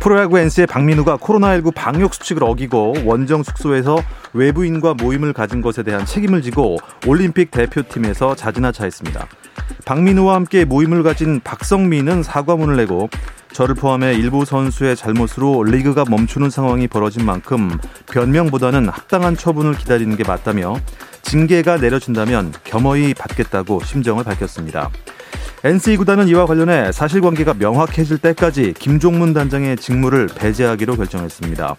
프로야구 NC의 박민우가 코로나19 방역 수칙을 어기고 원정 숙소에서 외부인과 모임을 가진 것에 대한 책임을 지고 올림픽 대표팀에서 자진하차했습니다. 박민우와 함께 모임을 가진 박성민은 사과문을 내고 저를 포함해 일부 선수의 잘못으로 리그가 멈추는 상황이 벌어진 만큼 변명보다는 합당한 처분을 기다리는 게 맞다며 징계가 내려진다면 겸허히 받겠다고 심정을 밝혔습니다. NC 구단은 이와 관련해 사실관계가 명확해질 때까지 김종문 단장의 직무를 배제하기로 결정했습니다.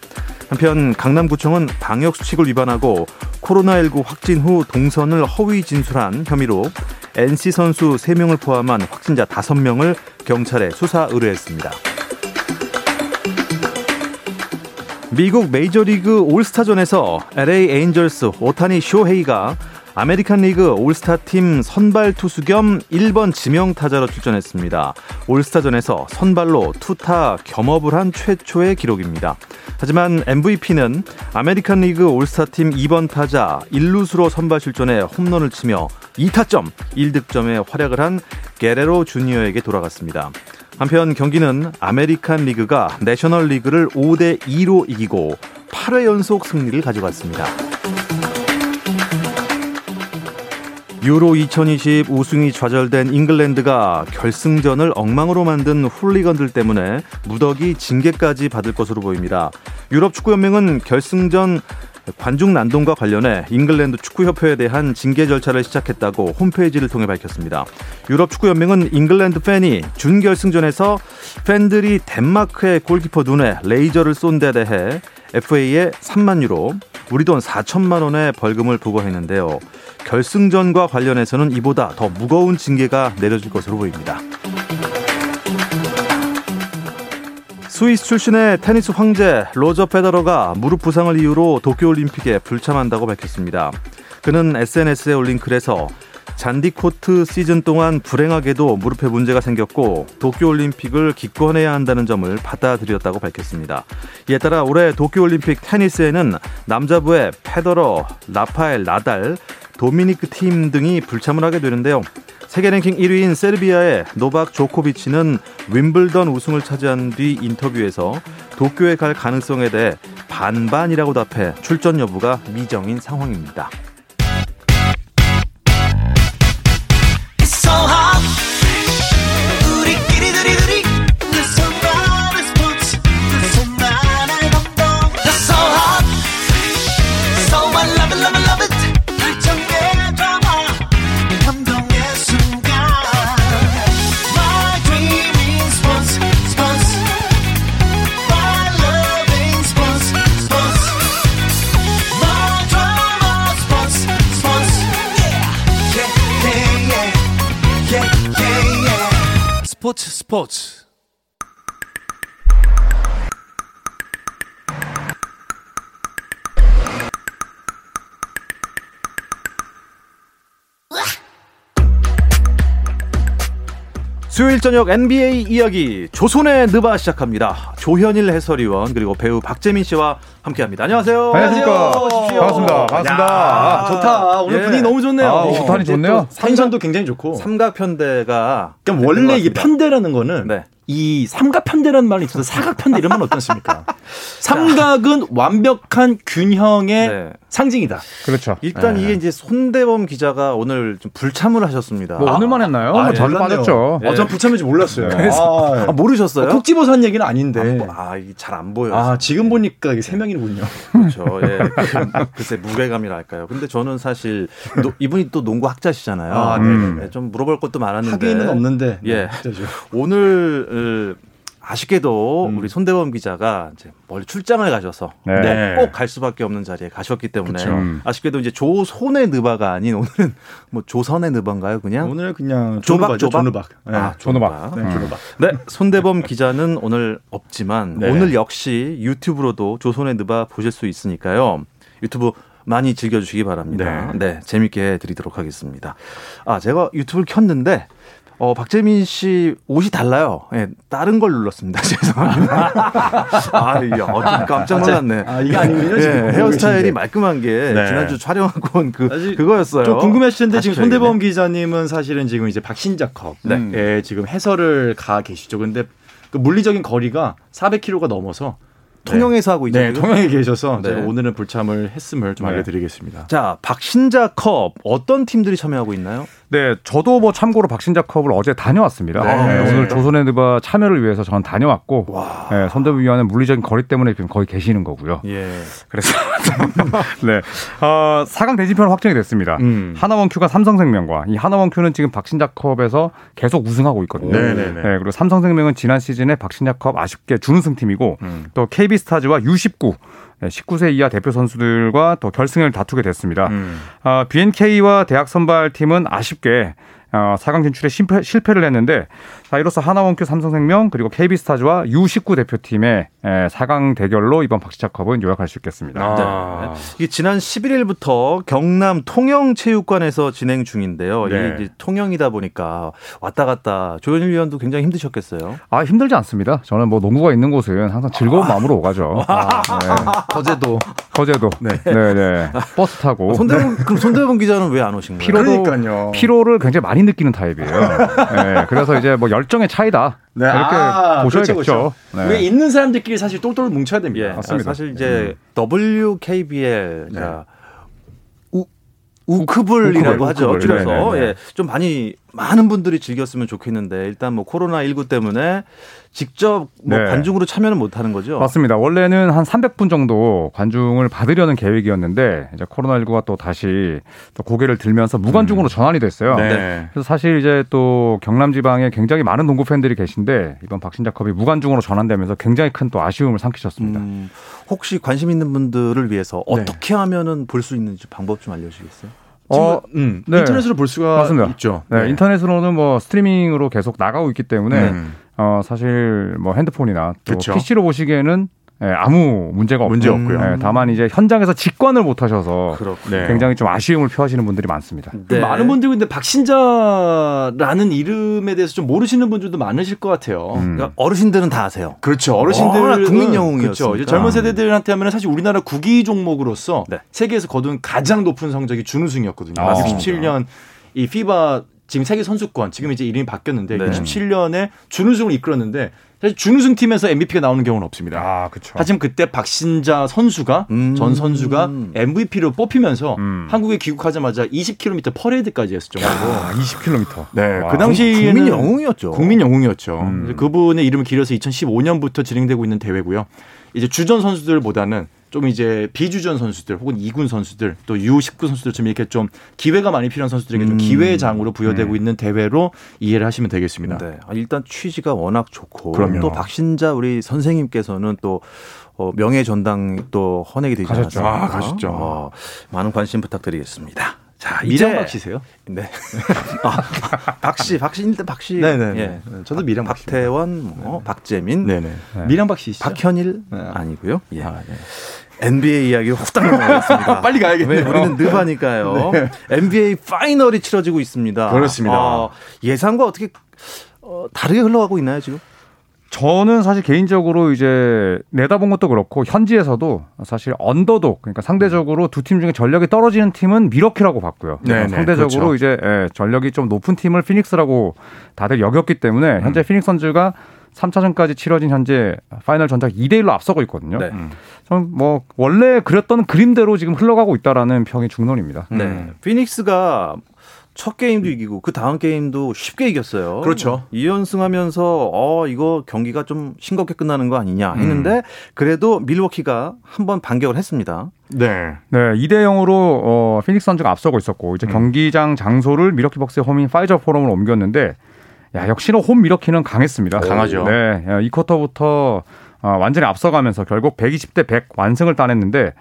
한편 강남구청은 방역수칙을 위반하고 코로나19 확진 후 동선을 허위 진술한 혐의로 NC 선수 3명을 포함한 확진자 5명을 경찰에 수사 의뢰했습니다. 미국 메이저리그 올스타전에서 LA 애인절스 오타니 쇼헤이가 아메리칸 리그 올스타팀 선발 투수 겸 1번 지명타자로 출전했습니다. 올스타전에서 선발로 투타 겸업을 한 최초의 기록입니다. 하지만 MVP는 아메리칸 리그 올스타팀 2번 타자 1루수로 선발 출전해 홈런을 치며 2타점 1득점에 활약을 한 게레로 주니어에게 돌아갔습니다. 한편 경기는 아메리칸 리그가 내셔널 리그를 5-2로 이기고 8회 연속 승리를 가져갔습니다. 유로 2020 우승이 좌절된 잉글랜드가 결승전을 엉망으로 만든 훌리건들 때문에 무더기 징계까지 받을 것으로 보입니다. 유럽축구연맹은 결승전 관중 난동과 관련해 잉글랜드 축구협회에 대한 징계 절차를 시작했다고 홈페이지를 통해 밝혔습니다. 유럽축구연맹은 잉글랜드 팬이 준결승전에서 팬들이 덴마크의 골키퍼 눈에 레이저를 쏜 데 대해 FA에 3만 유로, 우리 돈 4천만 원의 벌금을 부과했는데요. 결승전과 관련해서는 이보다 더 무거운 징계가 내려질 것으로 보입니다. 스위스 출신의 테니스 황제 로저 페더러가 무릎 부상을 이유로 도쿄올림픽에 불참한다고 밝혔습니다. 그는 SNS에 올린 글에서 잔디코트 시즌 동안 불행하게도 무릎에 문제가 생겼고 도쿄올림픽을 기권해야 한다는 점을 받아들였다고 밝혔습니다. 이에 따라 올해 도쿄올림픽 테니스에는 남자부의 페더러, 라파엘 나달, 도미니크 팀 등이 불참을 하게 되는데요. 세계 랭킹 1위인 세르비아의 노박 조코비치는 윈블던 우승을 차지한 뒤 인터뷰에서 도쿄에 갈 가능성에 대해 반반이라고 답해 출전 여부가 미정인 상황입니다. 스포츠. 수요일 저녁 NBA 이야기 조선의 느바 시작합니다. 조현일 해설위원 그리고 배우 박재민 씨와 함께합니다. 안녕하세요. 안녕하십니까. 반갑습니다. 야, 좋다. 오늘 예. 분위기 너무 좋네요. 오타니 좋네요. 텐션도 굉장히 좋고. 삼각편대가. 그러니까 원래 이게 편대라는 거는 네. 이 삼각편대라는 말이 있어서 사각편대 이런 건 어떻습니까? 삼각은 완벽한 균형의 네. 상징이다. 그렇죠. 일단 네. 이게 이제 손대범 기자가 오늘 좀 불참을 하셨습니다. 뭐 오늘만 했나요? 잘 빠졌죠. 전 불참인지 몰랐어요. 그래서 모르셨어요? 콕 집어서 한 얘기는 아닌데. 이게 잘 안 보여요. 지금 보니까 이게 세 명이군요. 그렇죠. 예. 글쎄 무게감이랄까요. 근데 저는 사실 이분이 또 농구학자시잖아요. 좀 물어볼 것도 많았는데. 학위는 없는데. 예. 오늘 아쉽게도 우리 손대범 기자가 이제 멀리 출장을 가셔서 네. 꼭 갈 수밖에 없는 자리에 가셨기 때문에 그쵸. 아쉽게도 이제 조손의 느바가 아닌 오늘은 뭐 조선의 느바인가요? 그냥 오늘은 그냥 조노박. 네. 아, 조노박. 네, 네, 손대범 기자는 오늘 없지만 네. 오늘 역시 유튜브로도 조선의 느바 보실 수 있으니까요. 유튜브 많이 즐겨주시기 바랍니다. 네, 네 재밌게 드리도록 하겠습니다. 아, 제가 유튜브를 켰는데. 박재민 씨 옷이 달라요. 예, 다른 걸 눌렀습니다. 죄송합니다. 아, 이야, 깜짝 놀랐네. 아, 이게 아니군요. 예, 헤어스타일이 말끔한 게 네. 지난주 촬영하고 온 그거였어요. 좀 궁금했을 텐데 지금 손대범 기자님은 사실은 지금 이제 박신자 컵에 지금 해설을 가 계시죠. 근데 그 물리적인 거리가 400km가 넘어서 통영에서 네. 하고 있죠. 네, 통영에 계셔서 네. 제가 오늘은 불참을 했음을 좀 네. 알려드리겠습니다. 자, 박신자컵 어떤 팀들이 참여하고 있나요? 네, 저도 뭐 참고로 박신자컵을 어제 다녀왔습니다. 네. 네. 오늘 조선의 느바 참여를 위해서 저는 다녀왔고 네, 손대범 위원은 물리적인 거리 때문에 지금 거의 계시는 거고요. 예. 그래서 네, 4강 대진표는 확정이 됐습니다. 하나원큐가 삼성생명과 이 하나원큐는 지금 박신자컵에서 계속 우승하고 있거든요. 네네네. 네, 그리고 삼성생명은 지난 시즌에 박신자컵 아쉽게 준우승팀이고 또 KB스타즈와 U19 19세 이하 대표 선수들과 또 결승을 다투게 됐습니다. BNK와 대학 선발팀은 아쉽게 4강 진출에 실패를 했는데 자, 이로써 하나원큐 삼성생명 그리고 KB스타즈와 U19 대표팀의 4강 대결로 이번 박신자컵은 요약할 수 있겠습니다. 아. 네. 이게 지난 11일부터 경남 통영체육관에서 진행 중인데요. 네. 이게 통영이다 보니까 왔다 갔다 조현일 위원도 굉장히 힘드셨겠어요? 아, 힘들지 않습니다. 저는 뭐 농구가 있는 곳은 항상 즐거운 마음으로 오가죠. 거제도. 네. 네. 네. 버스 타고. 그럼 손대범 기자는 왜 안 오신 거예요? 그러니까요. 피로를 굉장히 많이 느끼는 타입이에요. 네. 그래서 이제 뭐 열정의 차이다. 네. 이렇게 보셔야겠죠. 네. 우리 있는 사람들끼리 사실 똘똘 뭉쳐야 됩니다. 예, 맞습니다. 사실 이제 WKBL 네. 우크블이라고 하죠. 줄여서 네, 네. 예, 좀 많은 분들이 즐겼으면 좋겠는데 일단 뭐 코로나19 때문에 직접 뭐 네. 관중으로 참여는 못하는 거죠. 맞습니다. 원래는 한 300분 정도 관중을 받으려는 계획이었는데 이제 코로나19가 또 다시 또 고개를 들면서 무관중으로 전환이 됐어요. 네. 그래서 사실 이제 또 경남 지방에 굉장히 많은 농구 팬들이 계신데 이번 박신자컵이 무관중으로 전환되면서 굉장히 큰 또 아쉬움을 삼키셨습니다. 혹시 관심 있는 분들을 위해서 어떻게 하면은 볼 수 있는지 방법 좀 알려주시겠어요? 네. 인터넷으로 볼 수가 맞습니다. 있죠. 네, 네. 인터넷으로는 뭐 스트리밍으로 계속 나가고 있기 때문에 사실 뭐 핸드폰이나 또 그쵸. PC로 보시기에는 네, 아무 문제 없고요. 네, 다만 이제 현장에서 직관을 못 하셔서 그렇군요. 굉장히 좀 아쉬움을 표하시는 분들이 많습니다. 네. 많은 분들이 근데 박신자라는 이름에 대해서 좀 모르시는 분들도 많으실 것 같아요. 그러니까 어르신들은 다 아세요. 그렇죠. 어르신들은 국민 영웅이었죠. 그렇죠. 젊은 세대들한테 하면 사실 우리나라 구기 종목으로서 네. 세계에서 거둔 가장 높은 성적이 준우승이었거든요. 아, 67년 이 피바 지금 세계 선수권 지금 이제 이름이 바뀌었는데 네. 67년에 준우승을 이끌었는데. 사실 준우승 팀에서 MVP가 나오는 경우는 없습니다. 아, 그렇죠. 하지만 그때 박신자 선수가 전 선수가 MVP로 뽑히면서 한국에 귀국하자마자 20km 퍼레이드까지 했었죠. 야, 20km. 네, 와. 그 당시에는 국민 영웅이었죠. 그분의 이름을 기려서 2015년부터 진행되고 있는 대회고요. 이제 주전 선수들보다는 좀 이제 비주전 선수들 혹은 2군 선수들 또 U19 선수들처럼 이렇게 좀 기회가 많이 필요한 선수들에게 좀 기회의 장으로 부여되고 있는 대회로 이해를 하시면 되겠습니다. 네. 일단 취지가 워낙 좋고 그럼요. 또 박신자 우리 선생님께서는 또 명예 전당 또 헌액이 되지 않았습니까? 가셨죠. 많은 관심 부탁드리겠습니다. 자, 미량박 씨세요? 네. 박씨. 네네. 예. 저도 미량박 씨. 박태원, 박재민. 네네. 네. 미량박 씨. 박현일 네. 아니고요. 예. 아, 네. NBA 이야기 후딱 넘어가겠습니다. 빨리 가야겠네요. 우리는 느바니까요. 네. NBA 파이널이 치러지고 있습니다. 그렇습니다. 예상과 어떻게 다르게 흘러가고 있나요 지금? 저는 사실 개인적으로 이제 내다본 것도 그렇고 현지에서도 사실 언더독 그러니까 상대적으로 두 팀 중에 전력이 떨어지는 팀은 밀워키라고 봤고요. 네네, 상대적으로 그렇죠. 이제 전력이 좀 높은 팀을 피닉스라고 다들 여겼기 때문에 현재 피닉스 선즈가 3차전까지 치러진 현재 파이널 전적 2-1로 앞서고 있거든요. 네. 저는 뭐 원래 그렸던 그림대로 지금 흘러가고 있다라는 평이 중론입니다. 네. 피닉스가 첫 게임도 이기고 그 다음 게임도 쉽게 이겼어요. 그렇죠. 2연승하면서 이거 경기가 좀 싱겁게 끝나는 거 아니냐 했는데 그래도 밀워키가 한번 반격을 했습니다. 네. 네, 2-0으로 피닉스 선즈가 앞서고 있었고 이제 경기장 장소를 밀워키 벅스의 홈인 파이저 포럼으로 옮겼는데 야, 역시나 홈 밀어키는 강했습니다. 강하죠. 네, 이 쿼터부터 완전히 앞서가면서 결국 120대 100 완승을 따냈는데,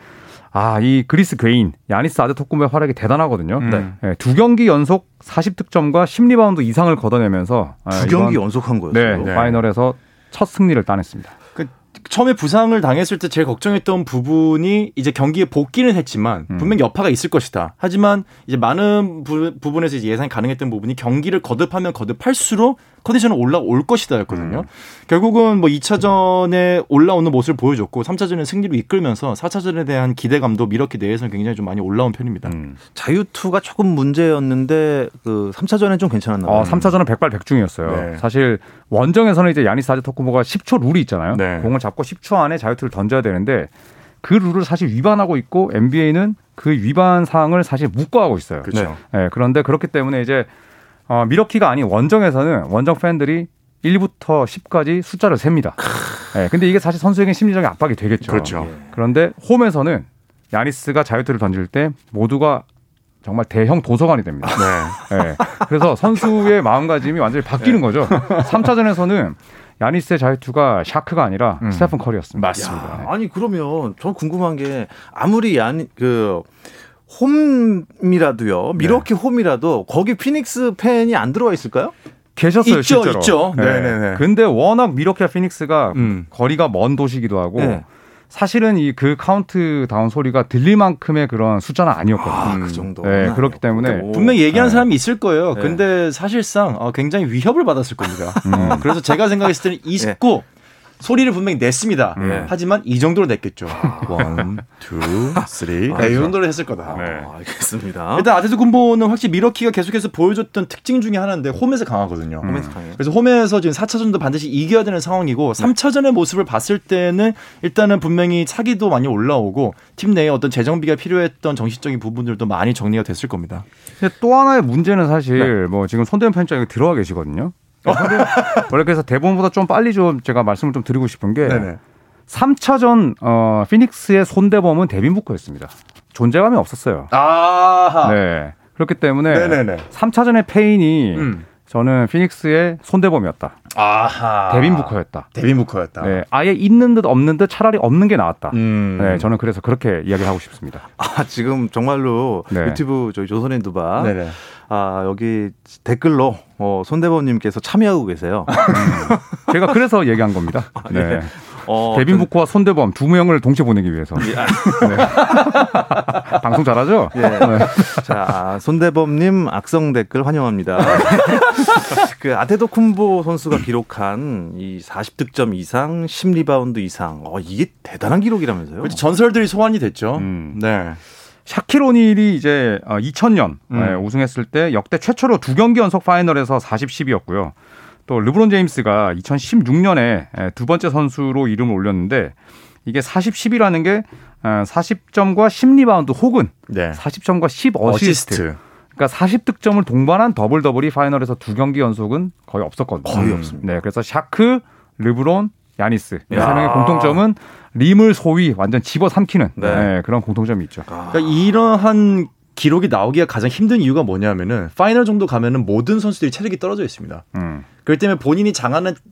아, 이 그리스 괴인 야니스 아데토쿤보의 활약이 대단하거든요. 네. 두 경기 연속 40득점과 10리바운드 이상을 걷어내면서 두 경기 연속한 거였어요. 네, 네. 파이널에서 첫 승리를 따냈습니다. 처음에 부상을 당했을 때 제일 걱정했던 부분이 이제 경기에 복귀는 했지만 분명 여파가 있을 것이다. 하지만 이제 많은 부분에서 이제 예상이 가능했던 부분이 경기를 거듭하면 거듭할수록 컨디션은 올라올 것이다였거든요. 결국은 뭐 2차전에 올라오는 모습을 보여줬고 3차전은 승리로 이끌면서 4차전에 대한 기대감도 미러키 내에서는 굉장히 좀 많이 올라온 편입니다. 자유투가 조금 문제였는데 그 3차전은 좀 괜찮았나 봐요. 3차전은 백발백중이었어요. 네. 사실 원정에서는 이제 야니스 아데토쿤보가 10초 룰이 있잖아요. 네. 공을 잡고 10초 안에 자유투를 던져야 되는데 그 룰을 사실 위반하고 있고 NBA는 그 위반 사항을 사실 묵과하고 있어요. 그렇죠. 네, 그런데 그렇기 때문에 이제 미러키가 아닌 원정에서는 원정 팬들이 1부터 10까지 숫자를 셉니다. 근데 이게 사실 선수에게 심리적인 압박이 되겠죠. 그렇죠. 그런데 홈에서는 야니스가 자유투를 던질 때 모두가 정말 대형 도서관이 됩니다. 네. 네. 그래서 선수의 마음가짐이 완전히 바뀌는 거죠. 3차전에서는 야니스의 자유투가 샤크가 아니라 스테픈 커리였습니다. 맞습니다. 네. 아니 그러면 전 궁금한 게 아무리 홈이라도요. 미러키 네. 홈이라도 거기 피닉스 팬이 안 들어와 있을까요? 계셨어요, 있죠, 실제로. 있죠. 네. 네네네. 근데 워낙 미러키와 피닉스가 거리가 먼 도시기도 하고 네. 사실은 이 그 카운트다운 소리가 들릴 만큼의 그런 숫자는 아니었거든요. 아, 그 정도. 네, 그렇기 때문에 분명히 얘기한 네. 사람이 있을 거예요. 네. 근데 사실상 굉장히 위협을 받았을 겁니다. 그래서 제가 생각했을 때는 잊고 네. 소리를 분명히 냈습니다. 네. 하지만 이 정도로 냈겠죠. 1, 2, 3 이 정도로 했을 거다. 네. 알겠습니다. 일단 아데토쿤보는 확실히 미러키가 계속해서 보여줬던 특징 중에 하나인데 홈에서 강하거든요. 홈에서 강해요. 그래서 홈에서 지금 4차전도 반드시 이겨야 되는 상황이고 3차전의 모습을 봤을 때는 일단은 분명히 차기도 많이 올라오고 팀 내에 어떤 재정비가 필요했던 정신적인 부분들도 많이 정리가 됐을 겁니다. 근데 또 하나의 문제는 사실 네. 뭐 지금 손대범 편집장이 들어와 계시거든요. 원래 그래서 대본보다 좀 빨리 좀 제가 말씀을 좀 드리고 싶은 게 네네. 3차전 피닉스의 손대범은 데빈 부커였습니다. 존재감이 없었어요. 아하. 네. 그렇기 때문에 네네네. 3차전의 페인이 저는 피닉스의 손대범이었다. 아하. 데빈 부커였다. 데빈 부커였다. 네, 아예 있는 듯 없는 듯 차라리 없는 게 나았다. 네, 저는 그래서 그렇게 이야기를 하고 싶습니다. 아, 지금 정말로 네. 유튜브 저희 조선인 두바 아, 여기 댓글로 손대범님께서 참여하고 계세요. 제가 그래서 얘기한 겁니다. 네. 데빈 부커와 손대범 두 명을 동시에 보내기 위해서. 네. 방송 잘하죠? 예. 네. 자, 손대범님 악성 댓글 환영합니다. 그 아데토쿤보 선수가 기록한 이 40득점 이상, 10리바운드 이상, 이게 대단한 기록이라면서요? 그렇죠. 전설들이 소환이 됐죠. 네. 샤킬 오닐이 이제 2000년 우승했을 때 역대 최초로 두 경기 연속 파이널에서 40-10이었고요. 또 르브론 제임스가 2016년에 두 번째 선수로 이름을 올렸는데 이게 40-10이라는 게 40점과 10리바운드 혹은 네. 40점과 10어시스트. 그러니까 40득점을 동반한 더블더블이 파이널에서 두 경기 연속은 거의 없었거든요. 거의 없습니다. 네, 그래서 샤크, 르브론, 야니스 이 세 명의 공통점은 림을 소위 완전 집어삼키는 네. 네, 그런 공통점이 있죠. 그러니까 이러한 기록이 나오기가 가장 힘든 이유가 뭐냐면은 파이널 정도 가면은 모든 선수들이 체력이 떨어져 있습니다. 그렇기 때문에 본인이 잘하는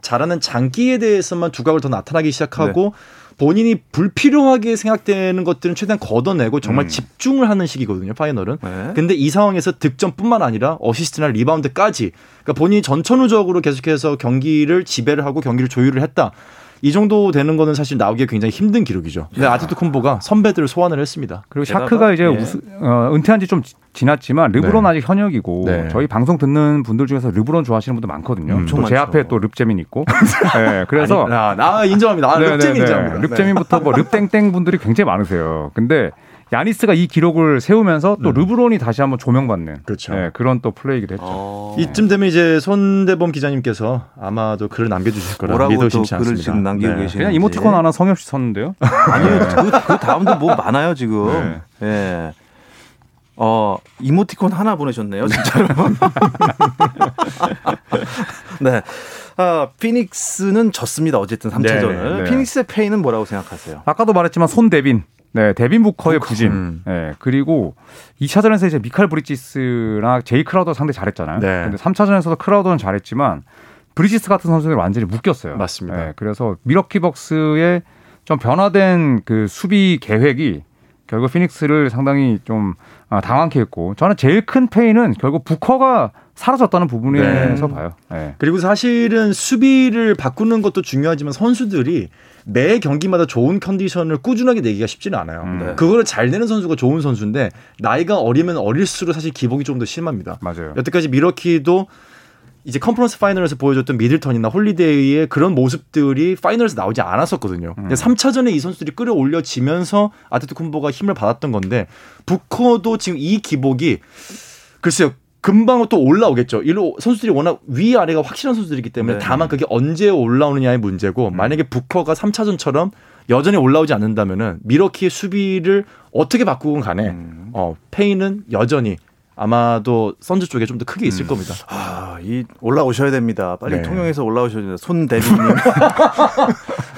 장기에 대해서만 두각을 더 나타나기 시작하고 네. 본인이 불필요하게 생각되는 것들은 최대한 걷어내고 정말 집중을 하는 시기거든요, 파이널은. 네. 근데 이 상황에서 득점뿐만 아니라 어시스트나 리바운드까지 그러니까 본인이 전천후적으로 계속해서 경기를 지배를 하고 경기를 조율을 했다. 이 정도 되는 거는 사실 나오기가 굉장히 힘든 기록이죠. 근데 아데토쿤보가 선배들을 소환을 했습니다. 그리고 샤크가 이제 은퇴한 지 좀 지났지만 르브론 네. 아직 현역이고 네. 저희 방송 듣는 분들 중에서 르브론 좋아하시는 분들 많거든요. 제 앞에 또 릅재민 있고. 네, 그래서 인정합니다. 릅재민 인정합니다. 릅재민부터 뭐 릅땡땡 분들이 굉장히 많으세요. 근데 야니스가 이 기록을 세우면서 또 르브론이 다시 한번 조명받는 그렇죠. 네, 그런 또 플레이기도 했죠. 이쯤 되면 이제 손대범 기자님께서 아마도 글을 남겨주실 거라 믿으심치 않습니다. 남기고 네. 계시는지. 그냥 이모티콘 하나 성의 없이 썼는데요. 아니요. 네. 그 다음도 뭐 많아요 지금. 네. 네. 이모티콘 하나 보내셨네요 진짜로. 네. 피닉스는 졌습니다. 어쨌든 3차전을. 네, 네. 피닉스의 페이는 뭐라고 생각하세요? 아까도 말했지만 손대빈 네, 데빈 부커의 부진. 네, 그리고 2차전에서 이제 미칼 브리지스랑 제이 크라우더 상대 잘했잖아요. 네. 근데 3차전에서도 크라우더는 잘했지만 브리지스 같은 선수들이 완전히 묶였어요. 맞습니다. 네, 그래서 밀워키 벅스의 좀 변화된 그 수비 계획이 결국 피닉스를 상당히 좀 당황케 했고, 저는 제일 큰 페인은 결국 부커가 사라졌다는 부분에서 네. 봐요. 네. 그리고 사실은 수비를 바꾸는 것도 중요하지만 선수들이 매 경기마다 좋은 컨디션을 꾸준하게 내기가 쉽지는 않아요. 네. 그거를 잘 내는 선수가 좋은 선수인데 나이가 어리면 어릴수록 사실 기복이 좀 더 심합니다. 맞아요. 여태까지 밀워키도 이제 컨퍼런스 파이널에서 보여줬던 미들턴이나 홀리데이의 그런 모습들이 파이널에서 나오지 않았었거든요. 3차전에 이 선수들이 끌어올려지면서 아데토쿤보가 힘을 받았던 건데, 부커도 지금 이 기복이 글쎄요. 금방 또 올라오겠죠. 선수들이 워낙 위아래가 확실한 선수들이기 때문에 네. 다만 그게 언제 올라오느냐의 문제고, 만약에 부커가 3차전처럼 여전히 올라오지 않는다면 밀워키의 수비를 어떻게 바꾸건 간에 페인은 여전히 아마도 선즈 쪽에 좀 더 크게 있을 겁니다. 아, 올라오셔야 됩니다. 빨리 네. 통영에서 올라오셔야 됩니다. 손대범님.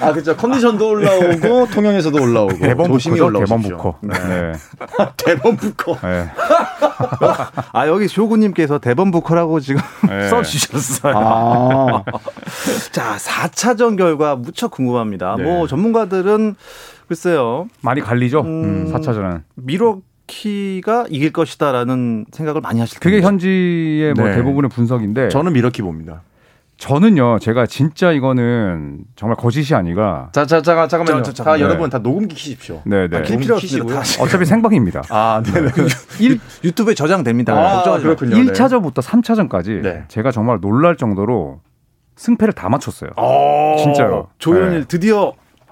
아, 그렇죠. 컨디션도 올라오고 통영에서도 올라오고 조심히 올라오십시오. 대범 부커. 아, 여기 쇼구님께서 대범 부커라고 지금 네. 써주셨어요. 아. 자, 4차전 결과 무척 궁금합니다. 네. 뭐 전문가들은 글쎄요. 많이 갈리죠. 4차전은. 밀워키가 이길 것이다라는 생각을 많이 하실 텐데. 그게 현지의 뭐 네. 대부분의 분석인데. 저는 밀워키 봅니다. 저는요, 제가 진짜 이거는 정말 거짓이 아니라. 잠깐만요. 다 네. 여러분 다 녹음기 키십시오. 네네. 아, 필요 없으시고요. 어차피 생방입니다. 아, 네. 유튜브에 저장됩니다. 아, 그렇군요. 1차전부터 3차전까지 네. 제가 정말 놀랄 정도로 승패를 다 맞췄어요. 진짜요. 조현일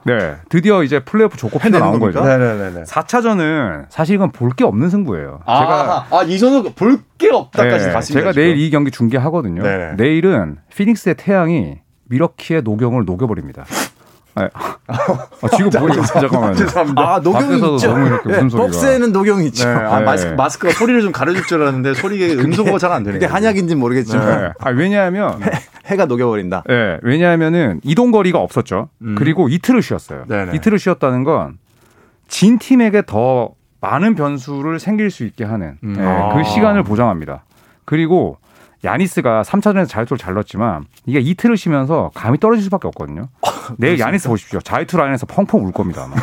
네. 드디어 이제 플레이오프 조코피가 나온 겁니까? 거죠. 네네네. 4차전은 사실 이건 볼 게 없는 승부예요. 이 선수 볼 게 없다까지 네, 갔습니다. 제가 지금. 내일 이 경기 중계하거든요. 네네. 내일은 피닉스의 태양이 밀워키의 노경을 녹여버립니다. 네. 아, 지금 뭐예요? 잠깐만요. 죄송합니다. 아, 노경이 있죠. 네, 복스에는 노경이 있죠. 네, 아, 네. 마스크가 소리를 좀 가려줄 줄 알았는데 소리에 음소거가 잘 안 되네요. 그게 한약인지는 모르겠지만. 네. 아, 왜냐하면 해가 녹여버린다. 네, 왜냐하면은 이동 거리가 없었죠. 그리고 이틀을 쉬었어요. 네네. 이틀을 쉬었다는 건 진 팀에게 더 많은 변수를 생길 수 있게 하는 네, 그 시간을 보장합니다. 그리고 야니스가 3차전에서 자유투를 잘 넣었지만 이게 이틀을 쉬면서 감이 떨어질 수밖에 없거든요. 내일 야니스 보십시오. 자유투 라인에서 펑펑 울 겁니다. 아마.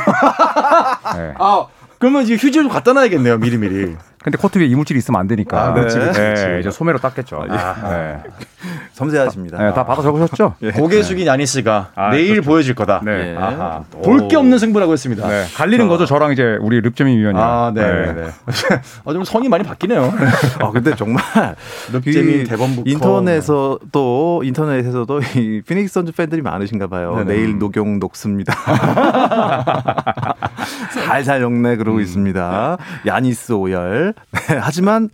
네. 아, 그러면 이제 휴지를 좀 갖다 놔야겠네요. 미리미리. 근데 코트 위에 이물질이 있으면 안 되니까. 아, 그렇지. 네, 이제 소매로 닦겠죠. 아, 네. 섬세하십니다. 네, 다 받아 적으셨죠? 예. 고개 숙인 야니스가 내일 그렇죠. 보여질 거다. 네. 네. 볼 게 없는 승부라고 했습니다. 네. 갈리는 거죠. 저랑 이제 우리 릅재민 위원님. 아, 네. 네. 네. 좀 성이 많이 바뀌네요. 아, 근데 정말 릅재민 대범 부커 인터넷에서도 이 피닉스 선즈 팬들이 많으신가 봐요. 네네. 내일 녹용 녹습니다. 살살 욕내 그러고 있습니다. 야니스 오열. 네, 하지만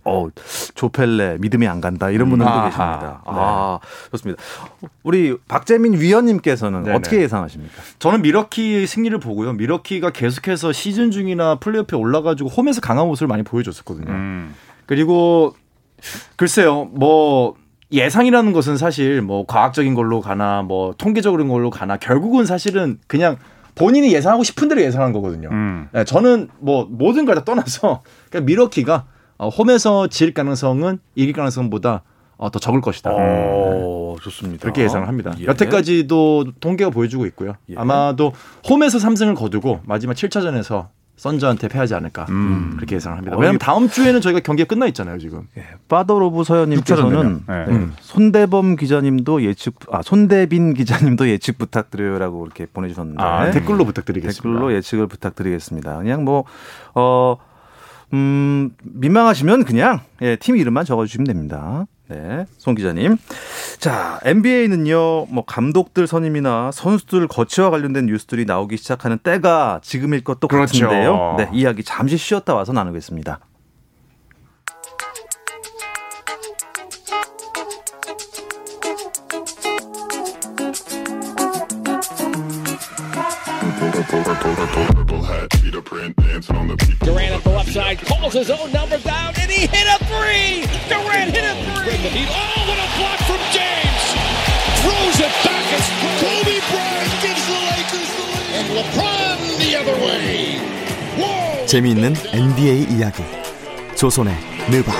조펠레 믿음이 안 간다 이런 분들도 계십니다. 네. 아, 좋습니다. 우리 박재민 위원님께서는 네네. 어떻게 예상하십니까? 저는 밀워키의 승리를 보고요. 밀워키가 계속해서 시즌 중이나 플레이오프에 올라가지고 홈에서 강한 모습을 많이 보여줬었거든요. 그리고 글쎄요, 뭐 예상이라는 것은 사실 뭐 과학적인 걸로 가나 뭐 통계적인 걸로 가나 결국은 사실은 그냥 본인이 예상하고 싶은 대로 예상한 거거든요. 네, 저는 뭐 모든 걸 다 떠나서 그러니까 밀워키가 홈에서 질 가능성은 이길 가능성보다 더 적을 것이다. 오, 네. 좋습니다. 그렇게 예상을 합니다. 예. 여태까지도 통계가 보여주고 있고요. 예. 아마도 홈에서 3승을 거두고 마지막 7차전에서 선저한테 패하지 않을까 그렇게 예상을 합니다. 왜냐하면 다음 주에는 저희가 경기가 끝나 있잖아요 지금. 예. 빠더로브 서현님께서는 손대빈 기자님도 예측 부탁드려요라고 이렇게 보내주셨는데 댓글로 부탁드리겠습니다. 댓글로 예측을 부탁드리겠습니다. 그냥 뭐 민망하시면 그냥 팀 이름만 적어주시면 됩니다. 네, 손 기자님. 자, NBA는요, 뭐 감독들 선임이나 선수들 거취와 관련된 뉴스들이 나오기 시작하는 때가 지금일 것도 그렇죠. 같은데요. 네, 이야기 잠시 쉬었다 와서 나누겠습니다. Durant at the left side calls his own number down and he hit a three. Durant hit a three. Oh, what a block from James. Throws it back as Kobe Bryant gives the Lakers the lead. And LeBron the other way. 재미있는 NBA 이야기 조선의 느바.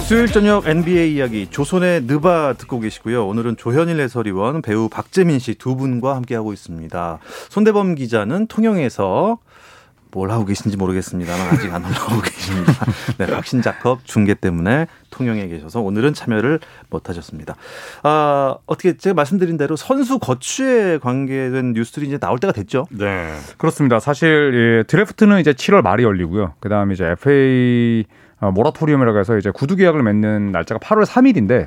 수요일 저녁 NBA 이야기 조선의 느바 듣고 계시고요. 오늘은 조현일 해설위원, 배우 박재민 씨 두 분과 함께하고 있습니다. 손대범 기자는 통영에서 뭘 하고 계신지 모르겠습니다만 아직 안 올라오고 계십니다. 네, 박신자컵 중계 때문에 통영에 계셔서 오늘은 참여를 못하셨습니다. 어떻게 제가 말씀드린 대로 선수 거취에 관계된 뉴스들이 이제 나올 때가 됐죠? 네, 그렇습니다. 사실 예, 드래프트는 이제 7월 말이 열리고요. 그다음에 이제 FA 모라토리움이라고 해서 이제 구두 계약을 맺는 날짜가 8월 3일인데.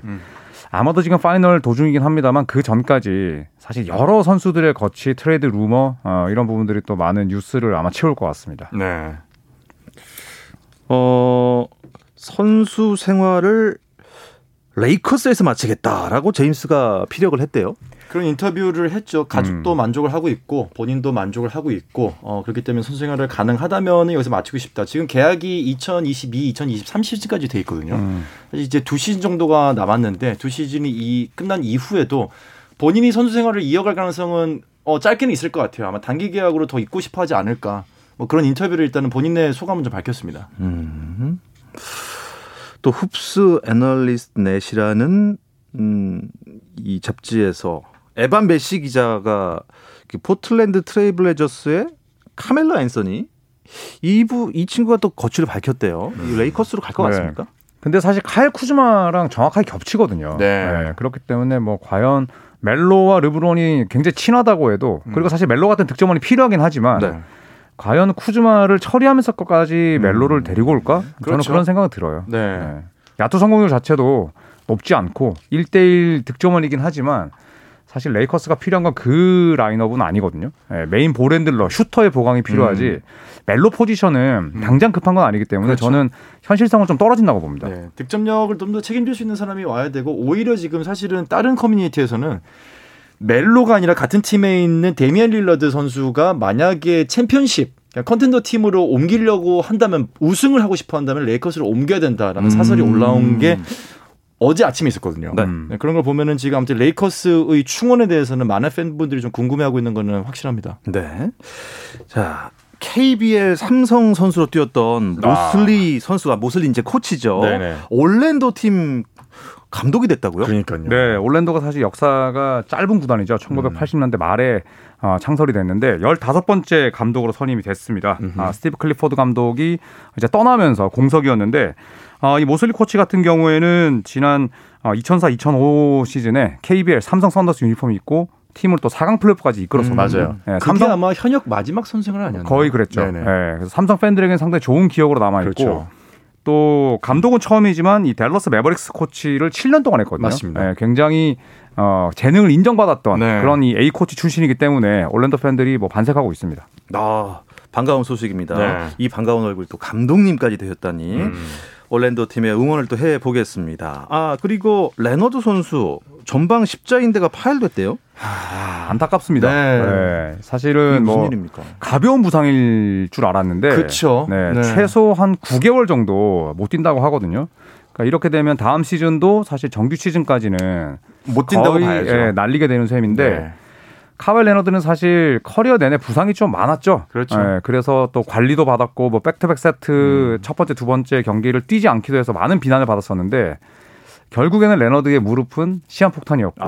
아마도 지금 파이널 도중이긴 합니다만 그 전까지 사실 여러 선수들의 거취, 트레이드 루머 이런 부분들이 또 많은 뉴스를 아마 채울 것 같습니다. 네. 선수 생활을 레이커스에서 마치겠다라고 제임스가 피력을 했대요. 그런 인터뷰를 했죠. 가족도 만족을 하고 있고 본인도 만족을 하고 있고 그렇기 때문에 선수 생활을 가능하다면 여기서 마치고 싶다. 지금 계약이 2022-2023 시즌까지 돼 있거든요. 사실 이제 2시즌 정도가 남았는데 2시즌이 끝난 이후에도 본인이 선수 생활을 이어갈 가능성은 짧게는 있을 것 같아요. 아마 단기 계약으로 더 있고 싶어 하지 않을까. 뭐 그런 인터뷰를 일단은 본인의 소감을 좀 밝혔습니다. 또 헙스 애널리스트넷이라는 이 잡지에서 에반 메시 기자가 포틀랜드 트레이블레저스의 카멜로 앤서니 이 친구가 또 거취를 밝혔대요. 이 레이커스로 갈 것 같습니까? 네. 근데 사실 카일 쿠즈마랑 정확하게 겹치거든요. 네. 네. 그렇기 때문에 뭐 과연 멜로와 르브론이 굉장히 친하다고 해도 그리고 사실 멜로 같은 득점원이 필요하긴 하지만 네. 과연 쿠즈마를 처리하면서까지 멜로를 데리고 올까? 그렇죠. 저는 그런 생각이 들어요. 네. 네. 야투 성공률 자체도 높지 않고 1대1 득점원이긴 하지만 사실 레이커스가 필요한 건 그 라인업은 아니거든요. 네, 메인 볼핸들러, 슈터의 보강이 필요하지 멜로 포지션은 당장 급한 건 아니기 때문에 그렇죠. 저는 현실성은 좀 떨어진다고 봅니다. 네, 득점력을 좀 더 책임질 수 있는 사람이 와야 되고 오히려 지금 사실은 다른 커뮤니티에서는 멜로가 아니라 같은 팀에 있는 데미안 릴러드 선수가 만약에 챔피언십 컨텐더 팀으로 옮기려고 한다면 우승을 하고 싶어 한다면 레이커스를 옮겨야 된다라는 사설이 올라온 게 어제 아침에 있었거든요. 네. 네, 그런 걸 보면은 지금 아무튼 레이커스의 충원에 대해서는 많은 팬분들이 좀 궁금해하고 있는 거는 확실합니다. 네. 자, KBL 삼성 선수로 뛰었던 모슬리 선수가 모슬리 이제 코치죠. 네네. 올랜도 팀 감독이 됐다고요? 그러니까요. 네, 올랜도가 사실 역사가 짧은 구단이죠. 1980년대 말에 창설이 됐는데 15번째 감독으로 선임이 됐습니다. 스티브 클리포드 감독이 이제 떠나면서 공석이었는데 이 모슬리 코치 같은 경우에는 지난 2004-2005 시즌에 KBL 삼성 썬더스 유니폼이 있고 팀을 또 4강 플레이오프까지 이끌었어요. 맞아요. 네, 그게 삼성, 아마 현역 마지막 선생을 아니었나요? 거의 그랬죠. 네, 그래서 삼성 팬들에게는 상당히 좋은 기억으로 남아있고 그렇죠. 또 감독은 처음이지만 이 댈러스 매버릭스 코치를 7년 동안 했거든요. 맞습니다. 네, 굉장히 재능을 인정받았던 그런 이 A 코치 출신이기 때문에 올랜도 팬들이 뭐 반색하고 있습니다. 반가운 소식입니다. 네. 이 반가운 얼굴 또 감독님까지 되셨다니. 올랜도 팀의 응원을 또 해보겠습니다. 그리고 레너드 선수 전방 십자인대가 파열됐대요. 안타깝습니다. 네. 네. 사실은 무슨 일입니까? 가벼운 부상일 줄 알았는데 그렇죠. 네. 최소 한 9개월 정도 못 뛴다고 하거든요. 그러니까 이렇게 되면 다음 시즌도 사실 정규 시즌까지는 못 뛴다고 봐야죠. 예, 날리게 되는 셈인데 네. 카와이 레너드는 사실 커리어 내내 부상이 좀 많았죠. 그렇죠. 네, 그래서 또 관리도 받았고 뭐 백투백 세트 첫 번째, 두 번째 경기를 뛰지 않기도 해서 많은 비난을 받았었는데 결국에는 레너드의 무릎은 시한폭탄이었고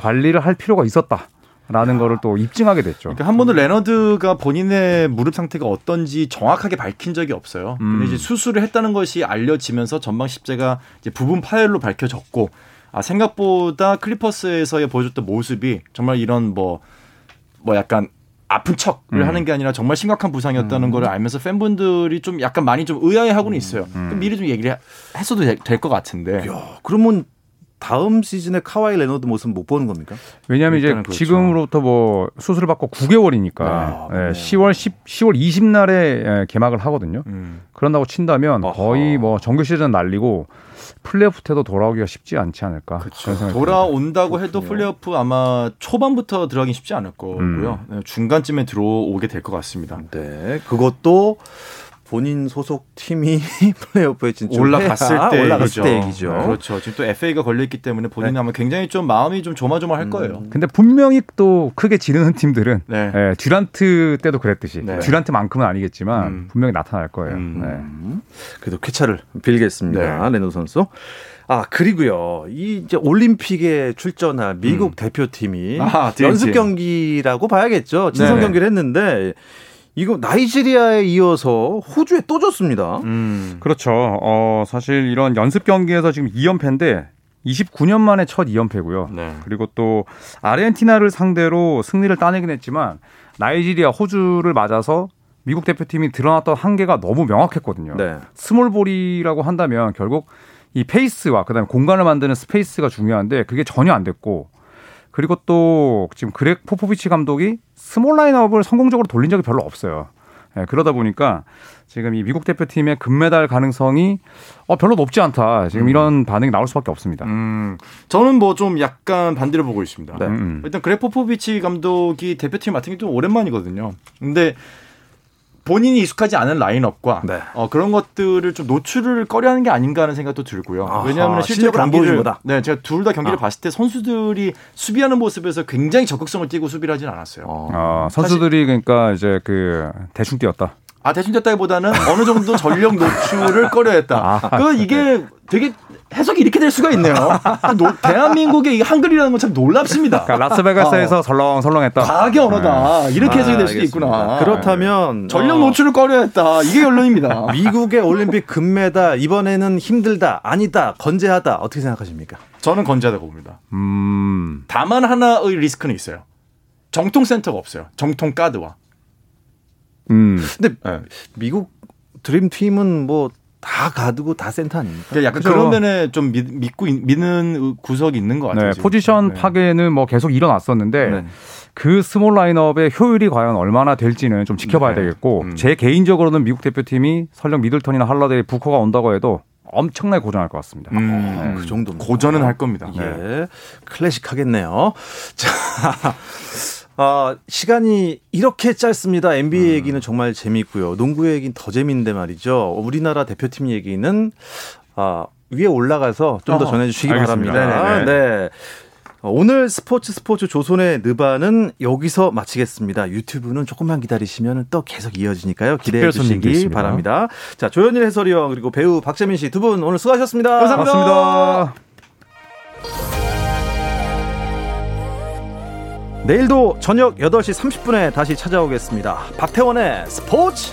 관리를 할 필요가 있었다. 라는 거를 또 입증하게 됐죠. 그러니까 한 번도 레너드가 본인의 무릎 상태가 어떤지 정확하게 밝힌 적이 없어요. 근데 이제 수술을 했다는 것이 알려지면서 전방 십자가 이제 부분 파열로 밝혀졌고 생각보다 클리퍼스에서 보여줬던 모습이 정말 이런 뭐 약간 아픈 척을 하는 게 아니라 정말 심각한 부상이었다는 걸 알면서 팬분들이 좀 약간 많이 좀 의아해하고는 있어요. 미리 좀 얘기를 했어도 될 것 같은데. 이야, 그러면 다음 시즌에 카와이 레너드 모습 못 보는 겁니까? 왜냐하면 이제 그렇죠. 지금으로부터 뭐 수술을 받고 9개월이니까 10월 20날에 개막을 하거든요. 그런다고 친다면 거의 뭐 정규 시즌 날리고 플레이오프 때도 돌아오기가 쉽지 않지 않을까. 그렇죠. 돌아온다고 해도 플레이오프 아마 초반부터 들어가긴 쉽지 않을 거고요. 중간쯤에 들어오게 될 것 같습니다. 네, 그것도 본인 소속 팀이 플레이오프에 진짜 올라갔을 때 얘기죠. 그렇죠. 지금 또 FA가 걸려있기 때문에 본인은 아마 굉장히 좀 마음이 좀 조마조마할 거예요. 근데 분명히 또 크게 지르는 팀들은 예, 듀란트 때도 그랬듯이 듀란트만큼은 아니겠지만 분명히 나타날 거예요. 네. 그래도 쾌차를 빌겠습니다. 네. 레노 선수. 아, 그리고요. 이 이제 올림픽에 출전한 미국 대표팀이 연습 경기라고 봐야겠죠. 친선 경기를 했는데 이거 나이지리아에 이어서 호주에 또 졌습니다. 그렇죠. 사실 이런 연습 경기에서 지금 2연패인데 29년 만에 첫 2연패고요. 네. 그리고 또 아르헨티나를 상대로 승리를 따내긴 했지만 나이지리아, 호주를 맞아서 미국 대표팀이 드러났던 한계가 너무 명확했거든요. 네. 스몰볼이라고 한다면 결국 이 페이스와 그다음에 공간을 만드는 스페이스가 중요한데 그게 전혀 안 됐고, 그리고 또 지금 그렉 포포비치 감독이 스몰 라인업을 성공적으로 돌린 적이 별로 없어요. 네, 그러다 보니까 지금 이 미국 대표팀의 금메달 가능성이 별로 높지 않다. 지금 이런 반응이 나올 수밖에 없습니다. 저는 뭐 좀 약간 반대로 보고 있습니다. 네. 일단 그렉 포포비치 감독이 대표팀 맡은 게 좀 오랜만이거든요. 근데 본인이 익숙하지 않은 라인업과 그런 것들을 좀 노출을 꺼려하는 게 아닌가 하는 생각도 들고요. 아하, 왜냐하면 실제로 경기를 제가 둘 다 경기를 봤을 때 선수들이 수비하는 모습에서 굉장히 적극성을 띄고 수비를 하진 않았어요. 선수들이 사실, 그러니까 이제 그 대충 뛰었다. 대충 뛰었다기보다는 어느 정도 전력 노출을 꺼려했다. 이게 되게 해석이 이렇게 될 수가 있네요. 대한민국의 이 한글이라는 건 참 놀랍습니다. 그러니까 라스베가스에서 설렁설렁했다. 과하게 언어다. 네. 이렇게 해석이 될 수도 있구나. 그렇다면 전력 노출을 꺼려했다. 이게 결론입니다. 미국의 올림픽 금메달 이번에는 힘들다, 아니다, 건재하다. 어떻게 생각하십니까? 저는 건재하다고 봅니다. 다만 하나의 리스크는 있어요. 정통 센터가 없어요. 정통 가드와. 근데 미국 드림팀은 뭐 다 가두고 다 센터 아닙니까? 그러니까 약간 그런 면에 좀 믿는 구석이 있는 것 같아요. 네, 포지션 파괴는 뭐 계속 일어났었는데 그 스몰 라인업의 효율이 과연 얼마나 될지는 좀 지켜봐야 되겠고 제 개인적으로는 미국 대표팀이 설령 미들턴이나 할러데이, 부커가 온다고 해도 엄청나게 고전할 것 같습니다. 그 정도는 고전은 할 겁니다. 예, 클래식하겠네요. 자. 시간이 이렇게 짧습니다. NBA 얘기는 정말 재미있고요. 농구 얘기는 더 재미있는데 말이죠. 우리나라 대표팀 얘기는 위에 올라가서 좀 더 전해주시기 바랍니다. 네. 오늘 스포츠 조선의 느바는 여기서 마치겠습니다. 유튜브는 조금만 기다리시면 또 계속 이어지니까요. 기대해 주시기 바랍니다. 자, 조현일 해설위원 그리고 배우 박재민 씨 두 분 오늘 수고하셨습니다. 감사합니다. 고맙습니다. 내일도 저녁 8시 30분에 다시 찾아오겠습니다. 박태원의 스포츠!